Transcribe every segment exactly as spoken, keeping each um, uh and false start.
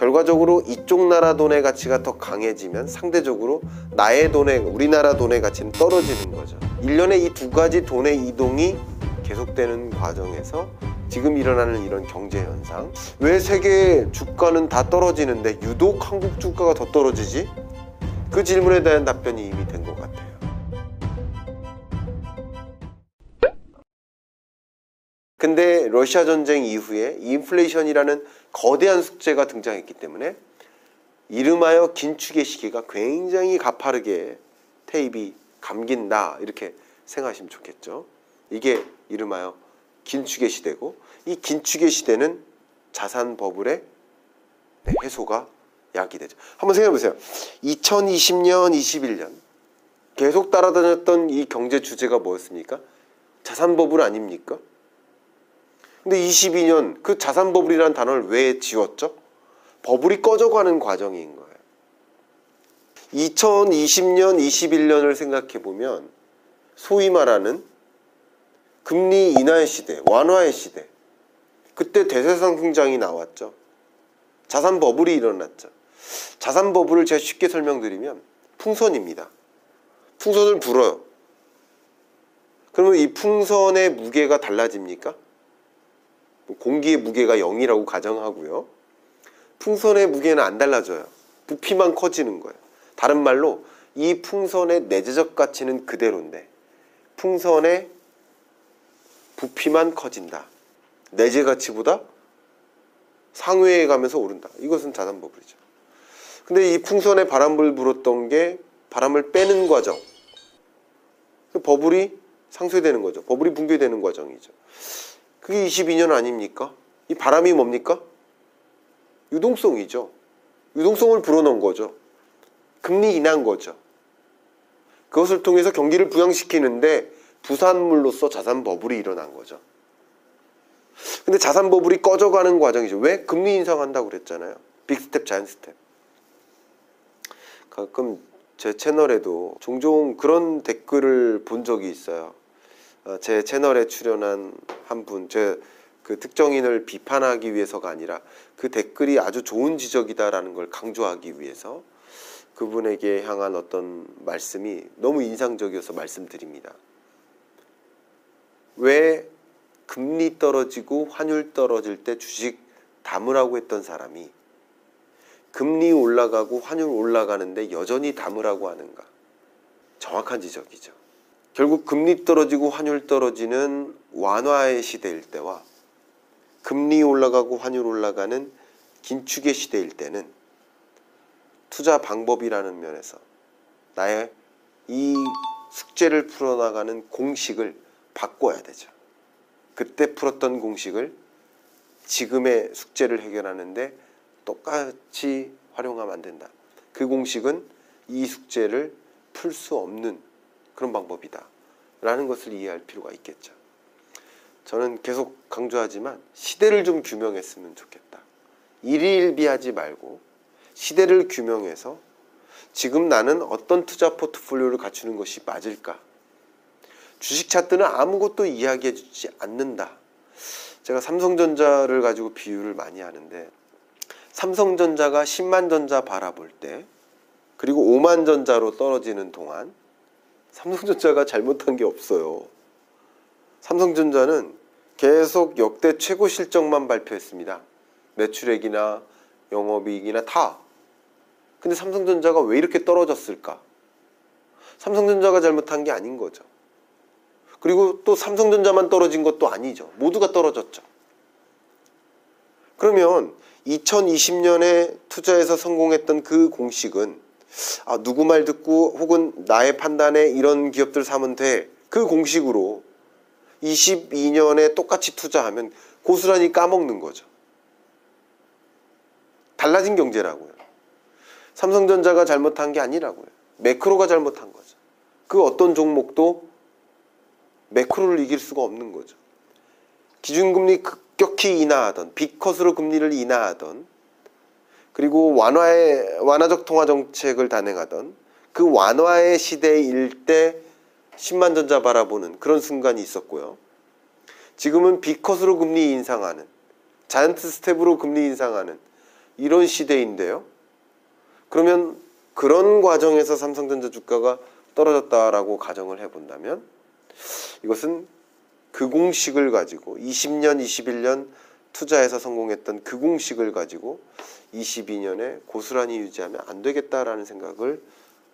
결과적으로 이쪽 나라 돈의 가치가 더 강해지면 상대적으로 나의 돈의, 우리나라 돈의 가치는 떨어지는 거죠. 일련의 이 두 가지 돈의 이동이 계속되는 과정에서 지금 일어나는 이런 경제 현상, 왜 세계 주가는 다 떨어지는데 유독 한국 주가가 더 떨어지지? 그 질문에 대한 답변이 이미 된 것 같아요. 근데 러시아 전쟁 이후에 인플레이션이라는 거대한 숙제가 등장했기 때문에 이름하여 긴축의 시기가 굉장히 가파르게 테이프가 감긴다, 이렇게 생각하시면 좋겠죠. 이게 이름하여 긴축의 시대고, 이 긴축의 시대는 자산 버블의 해소가 야기되죠. 한번 생각해보세요. 이천이십 년, 이십일 년 계속 따라다녔던 이 경제 주제가 뭐였습니까? 자산 버블 아닙니까? 근데 이십이 년, 그 자산 버블이라는 단어를 왜 지웠죠? 버블이 꺼져가는 과정인 거예요. 이천이십 년, 이십일 년을 생각해보면 소위 말하는 금리 인하의 시대, 완화의 시대, 그때 대세상승장이 나왔죠. 자산 버블이 일어났죠. 자산 버블을 제가 쉽게 설명드리면 풍선입니다. 풍선을 불어요. 그러면 이 풍선의 무게가 달라집니까? 공기의 무게가 영이라고 가정하고요. 풍선의 무게는 안 달라져요. 부피만 커지는 거예요. 다른 말로 이 풍선의 내재적 가치는 그대로인데 풍선의 부피만 커진다. 내재 가치보다 상회해 가면서 오른다. 이것은 자산 버블이죠. 근데 이 풍선에 바람을 불었던 게 바람을 빼는 과정, 버블이 상쇄되는 거죠. 버블이 붕괴되는 과정이죠. 그게 이십이 년 아닙니까? 이 바람이 뭡니까? 유동성이죠. 유동성을 불어넣은 거죠. 금리 인하한 거죠. 그것을 통해서 경기를 부양시키는데 부산물로서 자산 버블이 일어난 거죠. 근데 자산 버블이 꺼져가는 과정이죠. 왜? 금리 인상한다고 그랬잖아요. 빅스텝, 자이언스텝. 가끔 제 채널에도 종종 그런 댓글을 본 적이 있어요. 제 채널에 출연한 한 분, 제 그 특정인을 비판하기 위해서가 아니라 그 댓글이 아주 좋은 지적이다라는 걸 강조하기 위해서 그분에게 향한 어떤 말씀이 너무 인상적이어서 말씀드립니다. 왜 금리 떨어지고 환율 떨어질 때 주식 담으라고 했던 사람이 금리 올라가고 환율 올라가는데 여전히 담으라고 하는가? 정확한 지적이죠. 결국 금리 떨어지고 환율 떨어지는 완화의 시대일 때와 금리 올라가고 환율 올라가는 긴축의 시대일 때는 투자 방법이라는 면에서 나의 이 숙제를 풀어나가는 공식을 바꿔야 되죠. 그때 풀었던 공식을 지금의 숙제를 해결하는데 똑같이 활용하면 안 된다. 그 공식은 이 숙제를 풀 수 없는 그런 방법이다 라는 것을 이해할 필요가 있겠죠. 저는 계속 강조하지만 시대를 좀 규명했으면 좋겠다. 일희일비하지 말고 시대를 규명해서 지금 나는 어떤 투자 포트폴리오를 갖추는 것이 맞을까? 주식 차트는 아무것도 이야기해 주지 않는다. 제가 삼성전자를 가지고 비유를 많이 하는데, 삼성전자가 십만 전자 바라볼 때 그리고 오만 전자로 떨어지는 동안 삼성전자가 잘못한 게 없어요. 삼성전자는 계속 역대 최고 실적만 발표했습니다. 매출액이나 영업이익이나 다. 근데 삼성전자가 왜 이렇게 떨어졌을까? 삼성전자가 잘못한 게 아닌 거죠. 그리고 또 삼성전자만 떨어진 것도 아니죠. 모두가 떨어졌죠. 그러면 이천이십 년에 투자해서 성공했던 그 공식은, 아, 누구 말 듣고 혹은 나의 판단에 이런 기업들 사면 돼, 그 공식으로 이십이 년에 똑같이 투자하면 고스란히 까먹는 거죠. 달라진 경제라고요. 삼성전자가 잘못한 게 아니라고요. 매크로가 잘못한 거죠. 그 어떤 종목도 매크로를 이길 수가 없는 거죠. 기준금리 급격히 인하하던, 빅컷으로 금리를 인하하던, 그리고 완화의, 완화적 통화정책을 단행하던 그 완화의 시대일 때 십만 전자 바라보는 그런 순간이 있었고요. 지금은 B컷으로 금리 인상하는, 자이언트 스텝으로 금리 인상하는, 이런 시대인데요. 그러면 그런 과정에서 삼성전자 주가가 떨어졌다라고 가정을 해본다면 이것은 그 공식을 가지고 이십 년, 이십일 년 투자해서 성공했던 그 공식을 가지고 이십이 년에 고스란히 유지하면 안 되겠다라는 생각을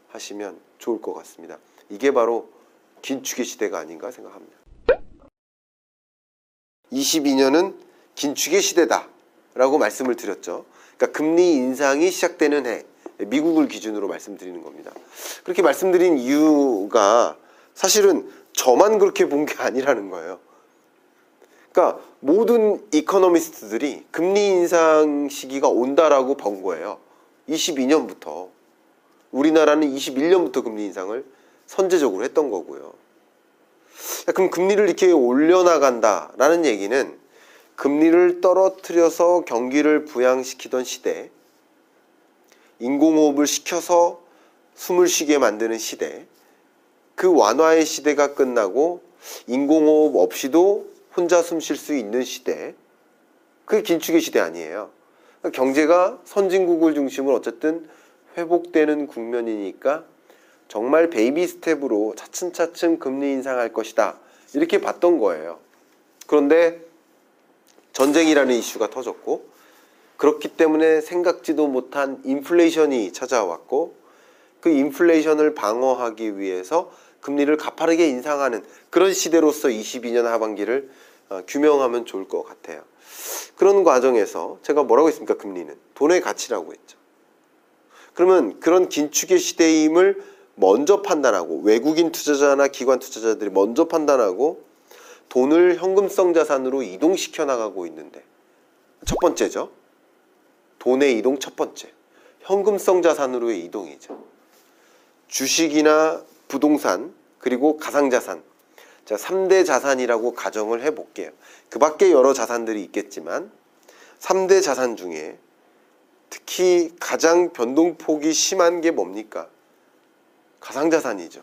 하시면 좋을 것 같습니다. 이게 바로 긴축의 시대가 아닌가 생각합니다. 이십이 년은 긴축의 시대다 라고 말씀을 드렸죠. 그러니까 금리 인상이 시작되는 해, 미국을 기준으로 말씀드리는 겁니다. 그렇게 말씀드린 이유가 사실은 저만 그렇게 본 게 아니라는 거예요. 그러니까 모든 이코노미스트들이 금리 인상 시기가 온다라고 본 거예요. 이십이 년부터. 우리나라는 이십일 년부터 금리 인상을 선제적으로 했던 거고요. 그럼 금리를 이렇게 올려나간다라는 얘기는 금리를 떨어뜨려서 경기를 부양시키던 시대, 인공호흡을 시켜서 숨을 쉬게 만드는 시대, 그 완화의 시대가 끝나고 인공호흡 없이도 혼자 숨 쉴 수 있는 시대, 그게 긴축의 시대 아니에요. 그러니까 경제가 선진국을 중심으로 어쨌든 회복되는 국면이니까 정말 베이비 스텝으로 차츰차츰 금리 인상할 것이다 이렇게 봤던 거예요. 그런데 전쟁이라는 이슈가 터졌고, 그렇기 때문에 생각지도 못한 인플레이션이 찾아왔고, 그 인플레이션을 방어하기 위해서 금리를 가파르게 인상하는 그런 시대로서 이십이 년 하반기를 규명하면 좋을 것 같아요. 그런 과정에서 제가 뭐라고 했습니까? 금리는 돈의 가치라고 했죠. 그러면 그런 긴축의 시대임을 먼저 판단하고, 외국인 투자자나 기관 투자자들이 먼저 판단하고 돈을 현금성 자산으로 이동시켜 나가고 있는데, 첫 번째죠. 돈의 이동 첫 번째. 현금성 자산으로의 이동이죠. 주식이나 부동산, 그리고 가상자산. 자, 삼 대 자산이라고 가정을 해볼게요. 그 밖에 여러 자산들이 있겠지만 삼 대 자산 중에 특히 가장 변동폭이 심한 게 뭡니까? 가상자산이죠.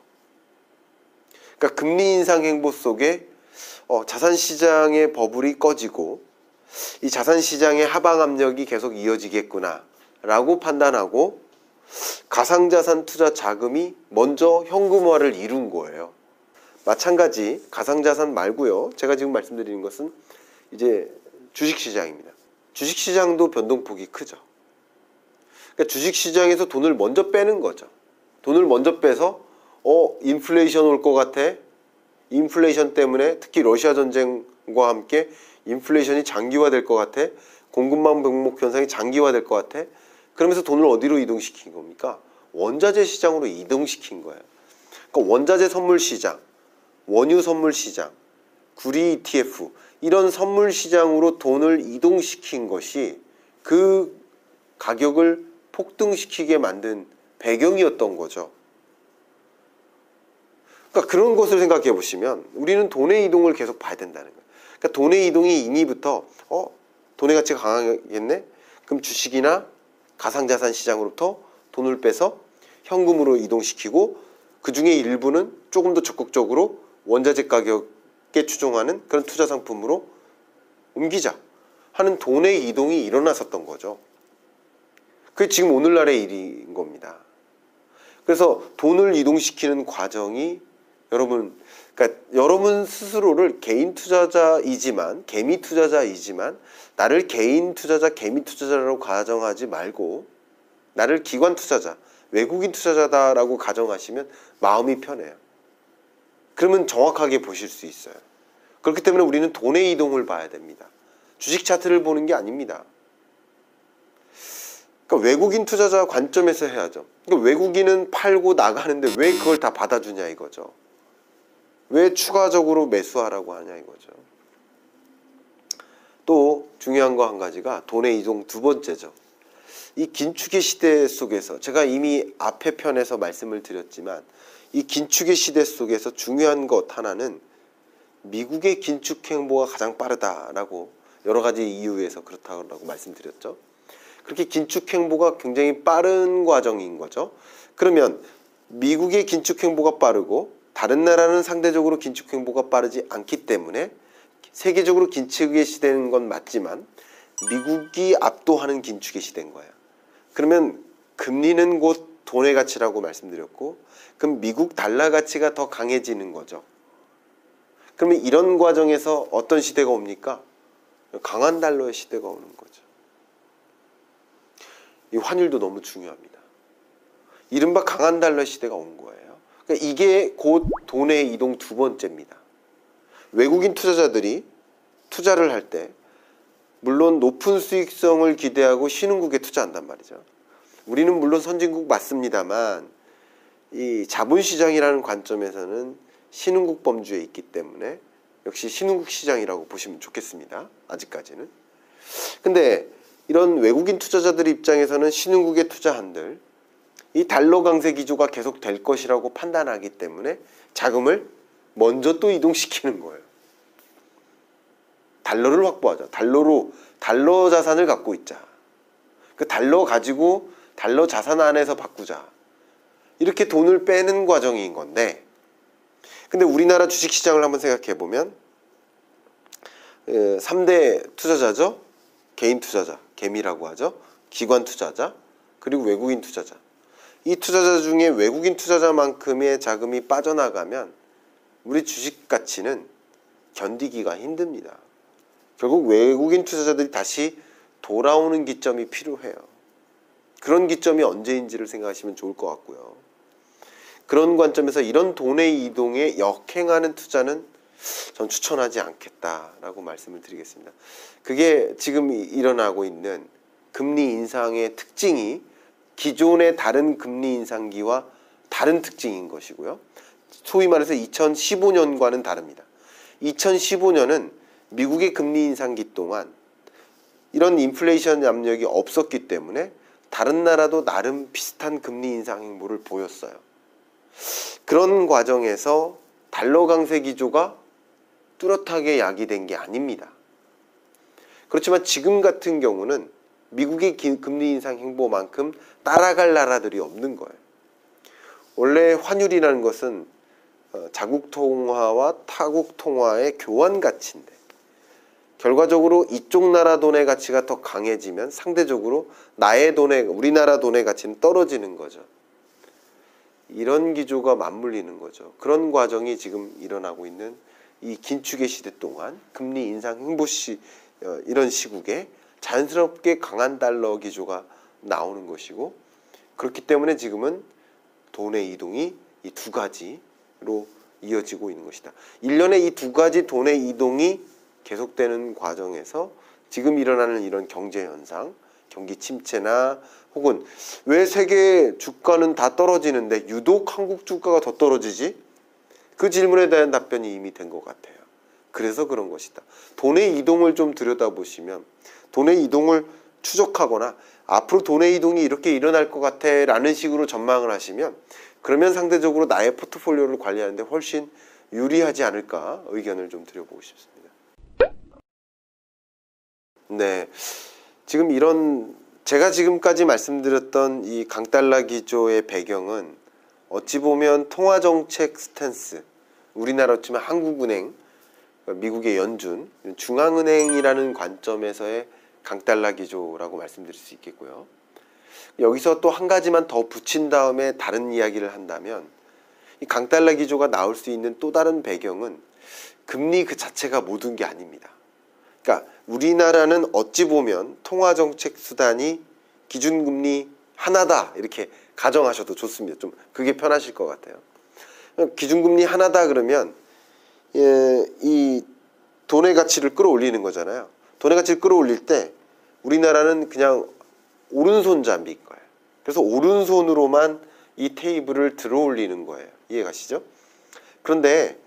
그러니까 금리 인상 행보 속에 어, 자산시장의 버블이 꺼지고 이 자산시장의 하방 압력이 계속 이어지겠구나 라고 판단하고 가상자산 투자 자금이 먼저 현금화를 이룬 거예요. 마찬가지 가상자산 말고요, 제가 지금 말씀드리는 것은 이제 주식시장입니다. 주식시장도 변동폭이 크죠. 그러니까 주식시장에서 돈을 먼저 빼는 거죠. 돈을 먼저 빼서 어 인플레이션 올 것 같아, 인플레이션 때문에 특히 러시아 전쟁과 함께 인플레이션이 장기화될 것 같아, 공급망 병목 현상이 장기화될 것 같아, 그러면서 돈을 어디로 이동시킨 겁니까? 원자재 시장으로 이동시킨 거예요. 그러니까 원자재 선물 시장, 원유 선물 시장, 구리 이티에프 이런 선물 시장으로 돈을 이동시킨 것이 그 가격을 폭등시키게 만든 배경이었던 거죠. 그러니까 그런 것을 생각해 보시면 우리는 돈의 이동을 계속 봐야 된다는 거예요. 그러니까 돈의 이동이 이니부터 어? 돈의 가치가 강하겠네? 그럼 주식이나 가상자산 시장으로부터 돈을 빼서 현금으로 이동시키고, 그 중에 일부는 조금 더 적극적으로 원자재 가격에 추종하는 그런 투자 상품으로 옮기자 하는 돈의 이동이 일어났었던 거죠. 그게 지금 오늘날의 일인 겁니다. 그래서 돈을 이동시키는 과정이 여러분, 그러니까 여러분 스스로를 개인 투자자이지만, 개미 투자자이지만 나를 개인 투자자, 개미 투자자라고 가정하지 말고 나를 기관 투자자, 외국인 투자자다라고 가정하시면 마음이 편해요. 그러면 정확하게 보실 수 있어요. 그렇기 때문에 우리는 돈의 이동을 봐야 됩니다. 주식 차트를 보는 게 아닙니다. 그러니까 외국인 투자자 관점에서 해야죠. 그러니까 외국인은 팔고 나가는데 왜 그걸 다 받아주냐 이거죠. 왜 추가적으로 매수하라고 하냐 이거죠. 또 중요한 거 한 가지가 돈의 이동 두 번째죠. 이 긴축의 시대 속에서, 제가 이미 앞에 편에서 말씀을 드렸지만 이 긴축의 시대 속에서 중요한 것 하나는 미국의 긴축 행보가 가장 빠르다라고 여러 가지 이유에서 그렇다고 말씀드렸죠. 그렇게 긴축 행보가 굉장히 빠른 과정인 거죠. 그러면 미국의 긴축 행보가 빠르고 다른 나라는 상대적으로 긴축 행보가 빠르지 않기 때문에 세계적으로 긴축이 시대인 건 맞지만 미국이 압도하는 긴축의 시대인 거예요. 그러면 금리는 곧 돈의 가치라고 말씀드렸고, 그럼 미국 달러 가치가 더 강해지는 거죠. 그러면 이런 과정에서 어떤 시대가 옵니까? 강한 달러의 시대가 오는 거죠. 이 환율도 너무 중요합니다. 이른바 강한 달러의 시대가 온 거예요. 그러니까 이게 곧 돈의 이동 두 번째입니다. 외국인 투자자들이 투자를 할 때 물론 높은 수익성을 기대하고 신흥국에 투자한단 말이죠. 우리는 물론 선진국 맞습니다만 이 자본시장이라는 관점에서는 신흥국 범주에 있기 때문에 역시 신흥국 시장이라고 보시면 좋겠습니다. 아직까지는. 근데 이런 외국인 투자자들 입장에서는 신흥국에 투자한들 이 달러 강세 기조가 계속 될 것이라고 판단하기 때문에 자금을 먼저 또 이동시키는 거예요. 달러를 확보하자. 달러로 달러 자산을 갖고 있자. 그 달러 가지고 달러 자산 안에서 바꾸자. 이렇게 돈을 빼는 과정인 건데, 근데 우리나라 주식시장을 한번 생각해보면 삼 대 투자자죠. 개인 투자자, 개미라고 하죠. 기관 투자자, 그리고 외국인 투자자. 이 투자자 중에 외국인 투자자만큼의 자금이 빠져나가면 우리 주식 가치는 견디기가 힘듭니다. 결국 외국인 투자자들이 다시 돌아오는 기점이 필요해요. 그런 기점이 언제인지를 생각하시면 좋을 것 같고요. 그런 관점에서 이런 돈의 이동에 역행하는 투자는 전 추천하지 않겠다라고 말씀을 드리겠습니다. 그게 지금 일어나고 있는 금리 인상의 특징이 기존의 다른 금리 인상기와 다른 특징인 것이고요. 소위 말해서 이천십오 년과는 다릅니다. 이천십오 년은 미국의 금리 인상기 동안 이런 인플레이션 압력이 없었기 때문에 다른 나라도 나름 비슷한 금리 인상 행보를 보였어요. 그런 과정에서 달러 강세 기조가 뚜렷하게 야기된 게 아닙니다. 그렇지만 지금 같은 경우는 미국의 금리 인상 행보만큼 따라갈 나라들이 없는 거예요. 원래 환율이라는 것은 자국 통화와 타국 통화의 교환 가치인데 결과적으로 이쪽 나라 돈의 가치가 더 강해지면 상대적으로 나의 돈의, 우리나라 돈의 가치는 떨어지는 거죠. 이런 기조가 맞물리는 거죠. 그런 과정이 지금 일어나고 있는 이 긴축의 시대 동안 금리 인상 행보 시 이런 시국에 자연스럽게 강한 달러 기조가 나오는 것이고, 그렇기 때문에 지금은 돈의 이동이 이 두 가지로 이어지고 있는 것이다. 일련의 이 두 가지 돈의 이동이 계속되는 과정에서 지금 일어나는 이런 경제 현상, 경기 침체나 혹은 왜 세계 주가는 다 떨어지는데 유독 한국 주가가 더 떨어지지? 그 질문에 대한 답변이 이미 된 것 같아요. 그래서 그런 것이다. 돈의 이동을 좀 들여다보시면 돈의 이동을 추적하거나 앞으로 돈의 이동이 이렇게 일어날 것 같아 라는 식으로 전망을 하시면 그러면 상대적으로 나의 포트폴리오를 관리하는 데 훨씬 유리하지 않을까 의견을 좀 드려보고 싶습니다. 네, 지금 이런 제가 지금까지 말씀드렸던 이 강달러 기조의 배경은 어찌 보면 통화정책 스탠스, 우리나라로 치면 한국은행, 미국의 연준, 중앙은행이라는 관점에서의 강달러 기조라고 말씀드릴 수 있겠고요. 여기서 또 한 가지만 더 붙인 다음에 다른 이야기를 한다면 이 강달러 기조가 나올 수 있는 또 다른 배경은 금리 그 자체가 모든 게 아닙니다. 그러니까 우리나라는 어찌 보면 통화정책 수단이 기준금리 하나다 이렇게 가정하셔도 좋습니다. 좀 그게 편하실 것 같아요. 기준금리 하나다 그러면 예, 이 돈의 가치를 끌어올리는 거잖아요. 돈의 가치를 끌어올릴 때 우리나라는 그냥 오른손잡이인 거예요. 그래서 오른손으로만 이 테이블을 들어올리는 거예요. 이해가시죠? 그런데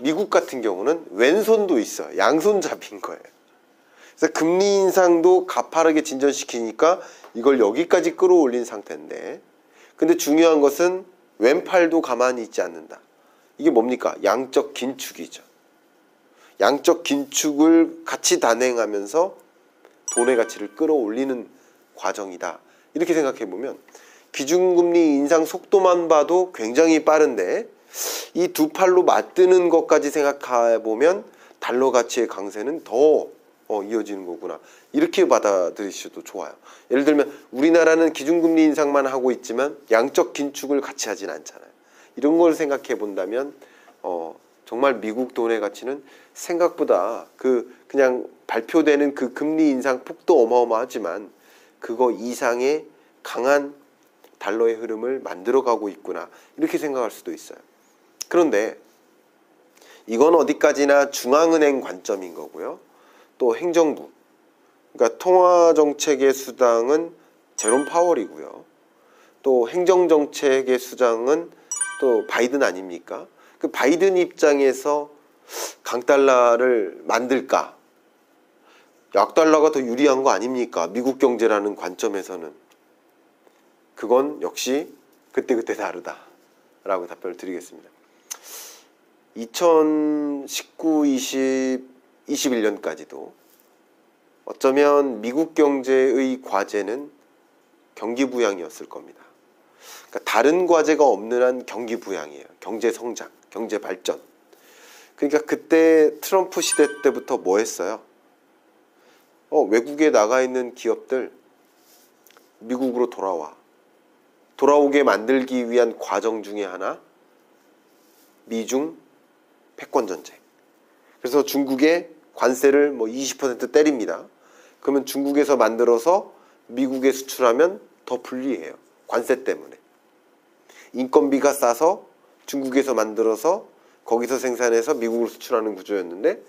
미국 같은 경우는 왼손도 있어요. 양손잡이인 거예요. 그래서 금리 인상도 가파르게 진전시키니까 이걸 여기까지 끌어올린 상태인데, 근데 중요한 것은 왼팔도 가만히 있지 않는다. 이게 뭡니까? 양적 긴축이죠. 양적 긴축을 같이 단행하면서 돈의 가치를 끌어올리는 과정이다. 이렇게 생각해보면 기준금리 인상 속도만 봐도 굉장히 빠른데 이 두 팔로 맞드는 것까지 생각해보면 달러 가치의 강세는 더 어, 이어지는 거구나. 이렇게 받아들이셔도 좋아요. 예를 들면 우리나라는 기준금리 인상만 하고 있지만 양적 긴축을 같이 하진 않잖아요. 이런 걸 생각해 본다면 어, 정말 미국 돈의 가치는 생각보다 그 그냥 발표되는 그 금리 인상 폭도 어마어마하지만 그거 이상의 강한 달러의 흐름을 만들어가고 있구나. 이렇게 생각할 수도 있어요. 그런데 이건 어디까지나 중앙은행 관점인 거고요. 또 행정부, 그러니까 통화정책의 수장은 제롬 파월이고요. 또 행정정책의 수장은 또 바이든 아닙니까? 그 바이든 입장에서 강달러를 만들까? 약달러가 더 유리한 거 아닙니까? 미국 경제라는 관점에서는. 그건 역시 그때그때 다르다라고 답변을 드리겠습니다. 이천십구, 이십, 이십일 년까지도 어쩌면 미국 경제의 과제는 경기 부양이었을 겁니다. 그러니까 다른 과제가 없는 한 경기 부양이에요. 경제 성장, 경제 발전. 그러니까 그때 트럼프 시대 때부터 뭐 했어요? 어, 외국에 나가 있는 기업들 미국으로 돌아와. 돌아오게 만들기 위한 과정 중에 하나 미중 패권 전쟁. 그래서 중국에 관세를 뭐 이십 퍼센트 때립니다. 그러면 중국에서 만들어서 미국에 수출하면 더 불리해요. 관세 때문에. 인건비가 싸서 중국에서 만들어서 거기서 생산해서 미국으로 수출하는 구조였는데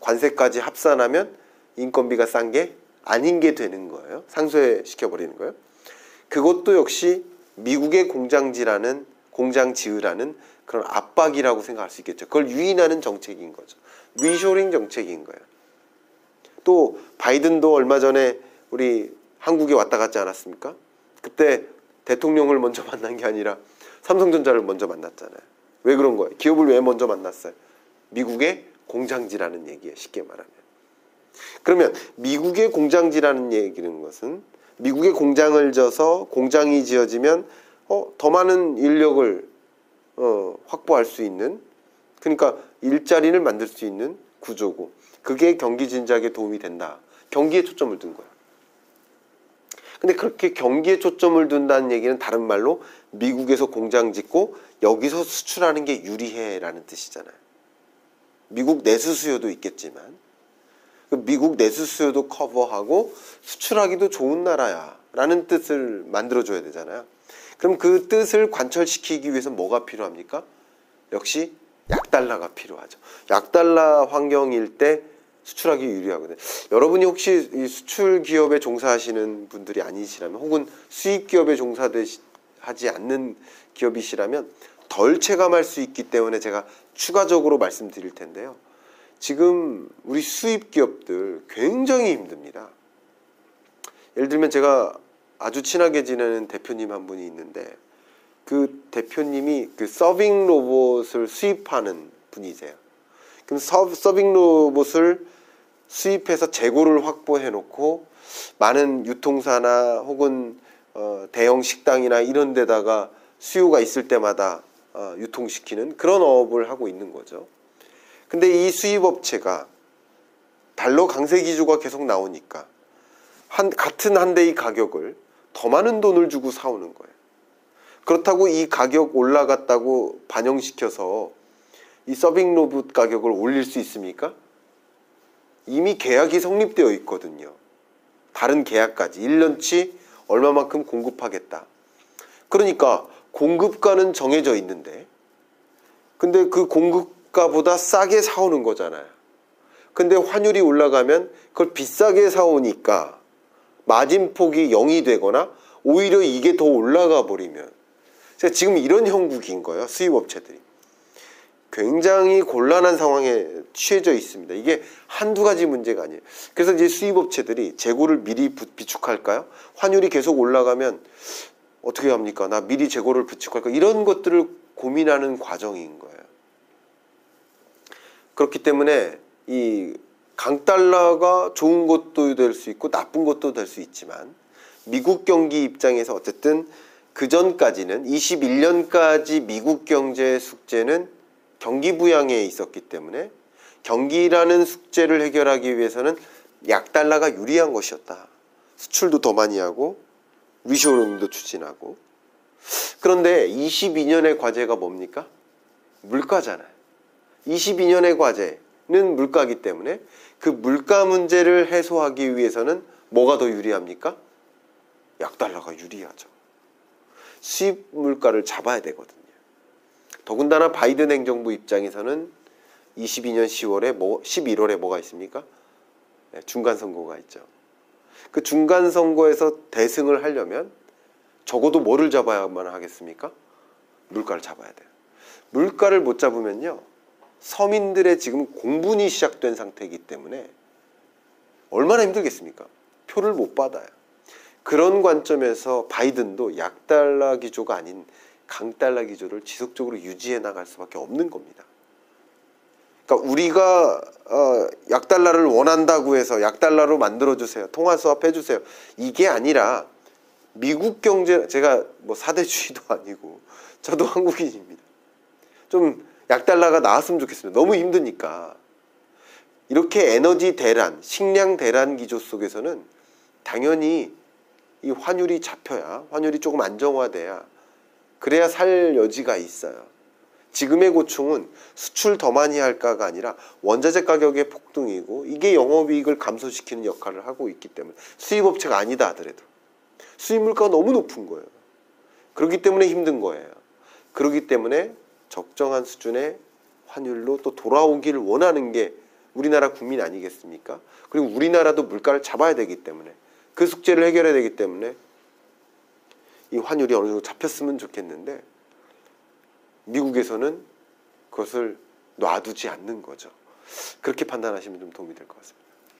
관세까지 합산하면 인건비가 싼 게 아닌 게 되는 거예요. 상쇄시켜버리는 거예요. 그것도 역시 미국의 공장지라는 공장 지으라는 그런 압박이라고 생각할 수 있겠죠. 그걸 유인하는 정책인 거죠. 리쇼링 정책인 거예요. 또 바이든도 얼마 전에 우리 한국에 왔다 갔지 않았습니까? 그때 대통령을 먼저 만난 게 아니라 삼성전자를 먼저 만났잖아요. 왜 그런 거예요? 기업을 왜 먼저 만났어요? 미국의 공장지라는 얘기예요. 쉽게 말하면. 그러면 미국의 공장지라는 얘기는 것은 미국의 공장을 져서 공장이 지어지면 어, 더 많은 인력을 어, 확보할 수 있는, 그러니까 일자리를 만들 수 있는 구조고 그게 경기 진작에 도움이 된다. 경기에 초점을 둔 거야. 근데 그렇게 경기에 초점을 둔다는 얘기는 다른 말로 미국에서 공장 짓고 여기서 수출하는 게 유리해라는 뜻이잖아요. 미국 내수 수요도 있겠지만 미국 내수 수요도 커버하고 수출하기도 좋은 나라야 라는 뜻을 만들어줘야 되잖아요. 그럼 그 뜻을 관철시키기 위해서 뭐가 필요합니까? 역시 약달러가 필요하죠. 약달러 환경일 때 수출하기 유리하거든요. 여러분이 혹시 이 수출 기업에 종사하시는 분들이 아니시라면 혹은 수입 기업에 종사하지 않는 기업이시라면 덜 체감할 수 있기 때문에 제가 추가적으로 말씀드릴 텐데요. 지금 우리 수입 기업들 굉장히 힘듭니다. 예를 들면 제가 아주 친하게 지내는 대표님 한 분이 있는데 그 대표님이 그 서빙 로봇을 수입하는 분이세요. 그럼 서, 서빙 로봇을 수입해서 재고를 확보해 놓고 많은 유통사나 혹은 어, 대형 식당이나 이런 데다가 수요가 있을 때마다 어, 유통시키는 그런 업을 하고 있는 거죠. 근데 이 수입업체가 달러 강세 기조가 계속 나오니까 한, 같은 한 대의 가격을 더 많은 돈을 주고 사오는 거예요. 그렇다고 이 가격 올라갔다고 반영시켜서 이 서빙 로봇 가격을 올릴 수 있습니까? 이미 계약이 성립되어 있거든요. 다른 계약까지 일 년치 얼마만큼 공급하겠다. 그러니까 공급가는 정해져 있는데 근데 그 공급 가보다 싸게 사오는 거잖아요. 근데 환율이 올라가면 그걸 비싸게 사오니까 마진폭이 영이 되거나 오히려 이게 더 올라가 버리면 지금 이런 형국인 거예요. 수입업체들이 굉장히 곤란한 상황에 취해져 있습니다. 이게 한두 가지 문제가 아니에요. 그래서 이제 수입업체들이 재고를 미리 비축할까요? 환율이 계속 올라가면 어떻게 합니까? 나 미리 재고를 비축할까? 이런 것들을 고민하는 과정인 거예요. 그렇기 때문에 이 강달러가 좋은 것도 될 수 있고 나쁜 것도 될 수 있지만 미국 경기 입장에서 어쨌든 그 전까지는 이십일 년까지 미국 경제의 숙제는 경기 부양에 있었기 때문에 경기라는 숙제를 해결하기 위해서는 약달러가 유리한 것이었다. 수출도 더 많이 하고 위시오름도 추진하고. 그런데 이십이 년의 과제가 뭡니까? 물가잖아요. 이십이 년의 과제는 물가이기 때문에 그 물가 문제를 해소하기 위해서는 뭐가 더 유리합니까? 약달러가 유리하죠. 수입 물가를 잡아야 되거든요. 더군다나 바이든 행정부 입장에서는 이십이 년 시월에 뭐, 십일월에 뭐가 있습니까? 네, 중간선거가 있죠. 그 중간선거에서 대승을 하려면 적어도 뭐를 잡아야만 하겠습니까? 물가를 잡아야 돼요. 물가를 못 잡으면요, 서민들의 지금 공분이 시작된 상태이기 때문에 얼마나 힘들겠습니까? 표를 못 받아요. 그런 관점에서 바이든도 약달러 기조가 아닌 강달러 기조를 지속적으로 유지해 나갈 수밖에 없는 겁니다. 그러니까 우리가 어, 약달러를 원한다고 해서 약달러로 만들어주세요, 통화 수합해주세요, 이게 아니라 미국 경제, 제가 뭐 사대주의도 아니고, 저도 한국인입니다. 좀 약달러가 나왔으면 좋겠습니다. 너무 힘드니까. 이렇게 에너지 대란, 식량 대란 기조 속에서는 당연히 이 환율이 잡혀야, 환율이 조금 안정화돼야, 그래야 살 여지가 있어요. 지금의 고충은 수출 더 많이 할까가 아니라 원자재 가격의 폭등이고, 이게 영업이익을 감소시키는 역할을 하고 있기 때문에, 수입업체가 아니다 하더라도 수입 물가가 너무 높은 거예요. 그렇기 때문에 힘든 거예요. 그렇기 때문에 적정한 수준의 환율로 또 돌아오기를 원하는 게 우리나라 국민 아니겠습니까? 그리고 우리나라도 물가를 잡아야 되기 때문에, 그 숙제를 해결해야 되기 때문에 이 환율이 어느 정도 잡혔으면 좋겠는데, 미국에서는 그것을 놔두지 않는 거죠. 그렇게 판단하시면 좀 도움이 될 것 같습니다.